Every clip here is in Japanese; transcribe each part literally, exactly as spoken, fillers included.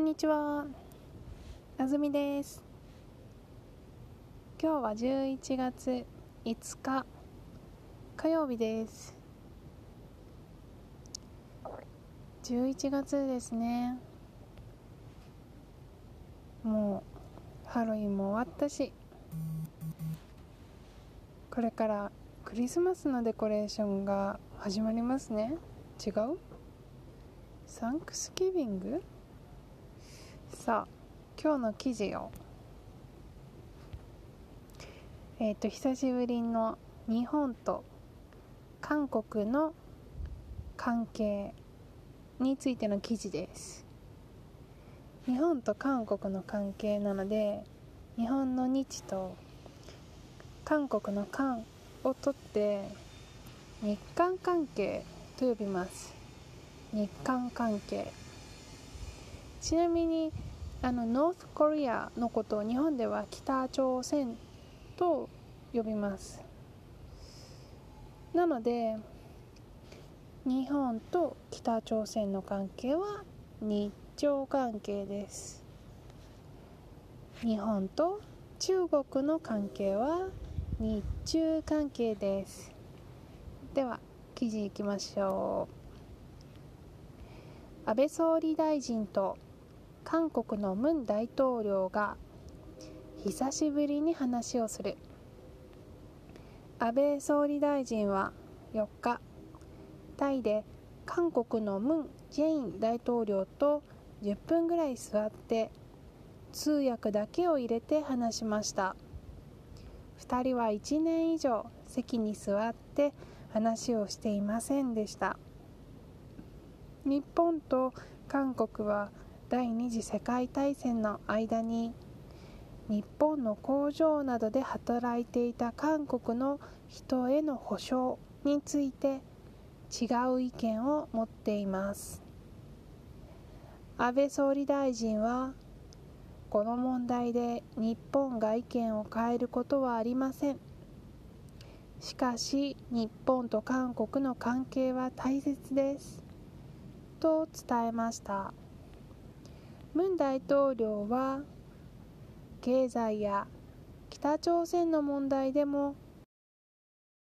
こんにちは、あずみです。今日はじゅういちがついつか火曜日です。じゅういちがつですね。もうハロウィンも終わったし、これからクリスマスのデコレーションが始まりますね。違う？サンクスギビング？さあ、今日の記事をえっと久しぶりの日本と韓国の関係についての記事です。日本と韓国の関係なので、日本の日と韓国の韓を取って日韓関係と呼びます。日韓関係。ちなみにあのノースコリアのことを日本では北朝鮮と呼びます。なので日本と北朝鮮の関係は日朝関係です。日本と中国の関係は日中関係です。では記事いきましょう。安倍総理大臣と韓国の文大統領が久しぶりに話をする。安倍総理大臣はよっか、タイで韓国のムン・ジェイン大統領とじゅっぷんぐらい座って通訳だけを入れて話しました。ふたりはいちねん以上席に座って話をしていませんでした。日本と韓国は第二次世界大戦の間に日本の工場などで働いていた韓国の人への補償について違う意見を持っています。安倍総理大臣は、この問題で日本が意見を変えることはありません。しかし日本と韓国の関係は大切です。と伝えました。文大統領は、経済や北朝鮮の問題でも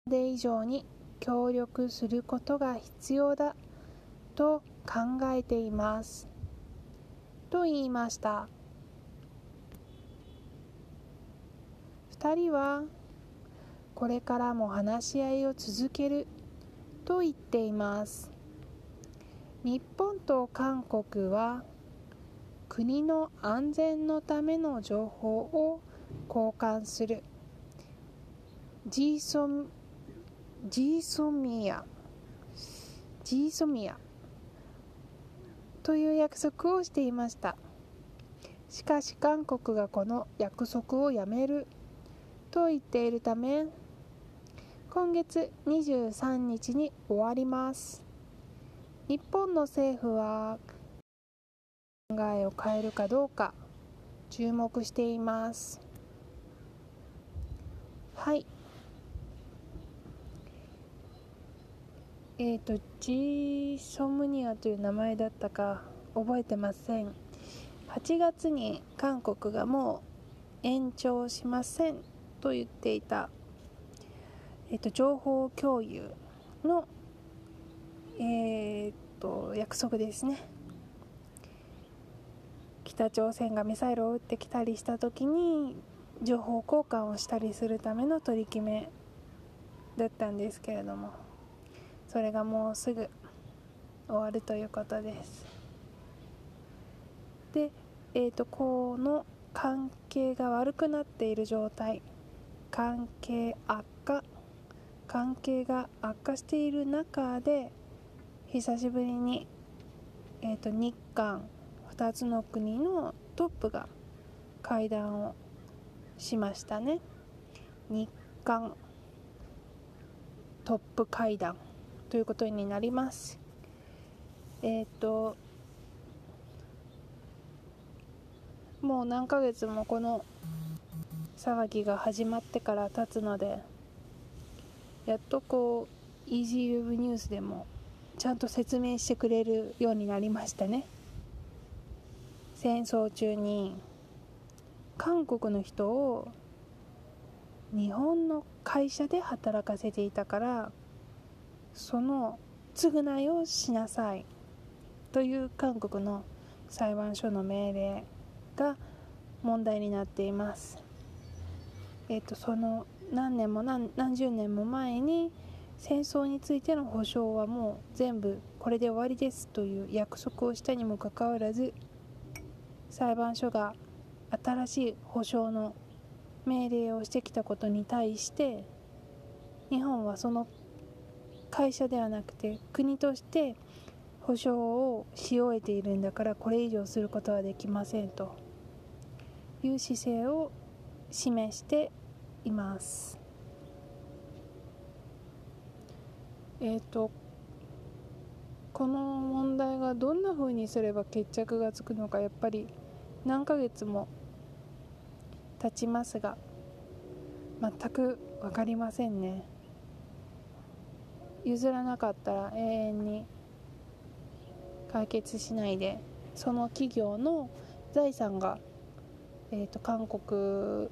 これ以上に協力することが必要だと考えていますと言いました。ふたりはこれからも話し合いを続けると言っています。日本と韓国は国の安全のための情報を交換する ジーソミア という約束をしていました。しかし韓国がこの約束をやめると言っているため、今月にじゅうさんにちに終わります。日本の政府は考えを変えるかどうか注目しています。はいえっとジーソムニアという名前だったか覚えてません。はちがつに韓国がもう延長しませんと言っていた、えっと情報共有のえー、っと約束ですね。北朝鮮がミサイルを撃ってきたりした時に情報交換をしたりするための取り決めだったんですけれども、それがもうすぐ終わるということです。で、えー、っとこの関係が悪くなっている状態、関係悪化関係が悪化している中で久しぶりに、えー、と日韓ふたつの国のトップが会談をしましたね。日韓トップ会談ということになります。えっ、ー、ともう何ヶ月もこの騒ぎが始まってから経つので、やっとこうイージーウェブニュースでもちゃんと説明してくれるようになりましたね。戦争中に韓国の人を日本の会社で働かせていたから、その償いをしなさいという韓国の裁判所の命令が問題になっています。えっと、その何年も 何, 何十年も前に戦争についての保障はもう全部これで終わりですという約束をしたにもかかわらず、裁判所が新しい保障の命令をしてきたことに対して、日本はその会社ではなくて国として保障をし終えているんだからこれ以上することはできませんという姿勢を示しています。えーと、この問題がどんなふうにすれば決着がつくのか、やっぱり何ヶ月も経ちますが全く分かりませんね。譲らなかったら永遠に解決しないで、その企業の財産が、えーと、韓国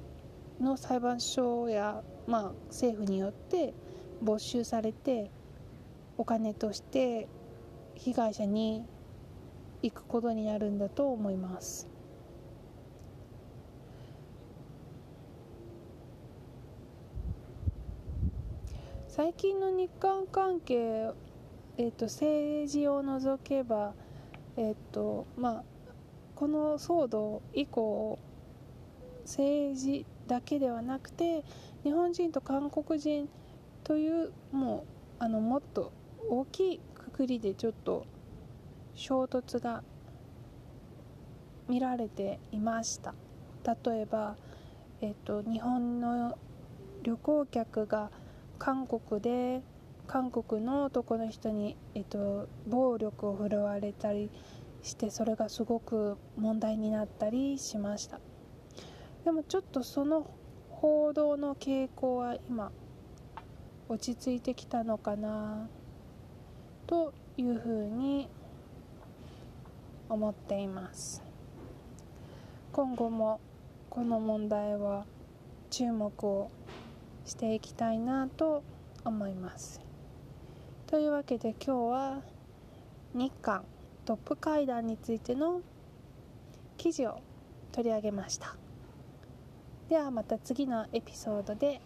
の裁判所や、まあ、政府によって没収されてお金として被害者に行くことになるんだと思います。最近の日韓関係、えーと、政治を除けば、えーとまあ、この騒動以降、政治だけではなくて日本人と韓国人というもうあのもっと大きい括りでちょっと衝突が見られていました。例えば、えっと、日本の旅行客が韓国で韓国の男の人に、えっと、暴力を振るわれたりしてそれがすごく問題になったりしました。でもちょっとその報道の傾向は今落ち着いてきたのかなというふうに思っています。今後もこの問題は注目をしていきたいなと思います。というわけで今日は日韓トップ会談についての記事を取り上げました。ではまた次のエピソードで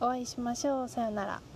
お会いしましょう。さよなら。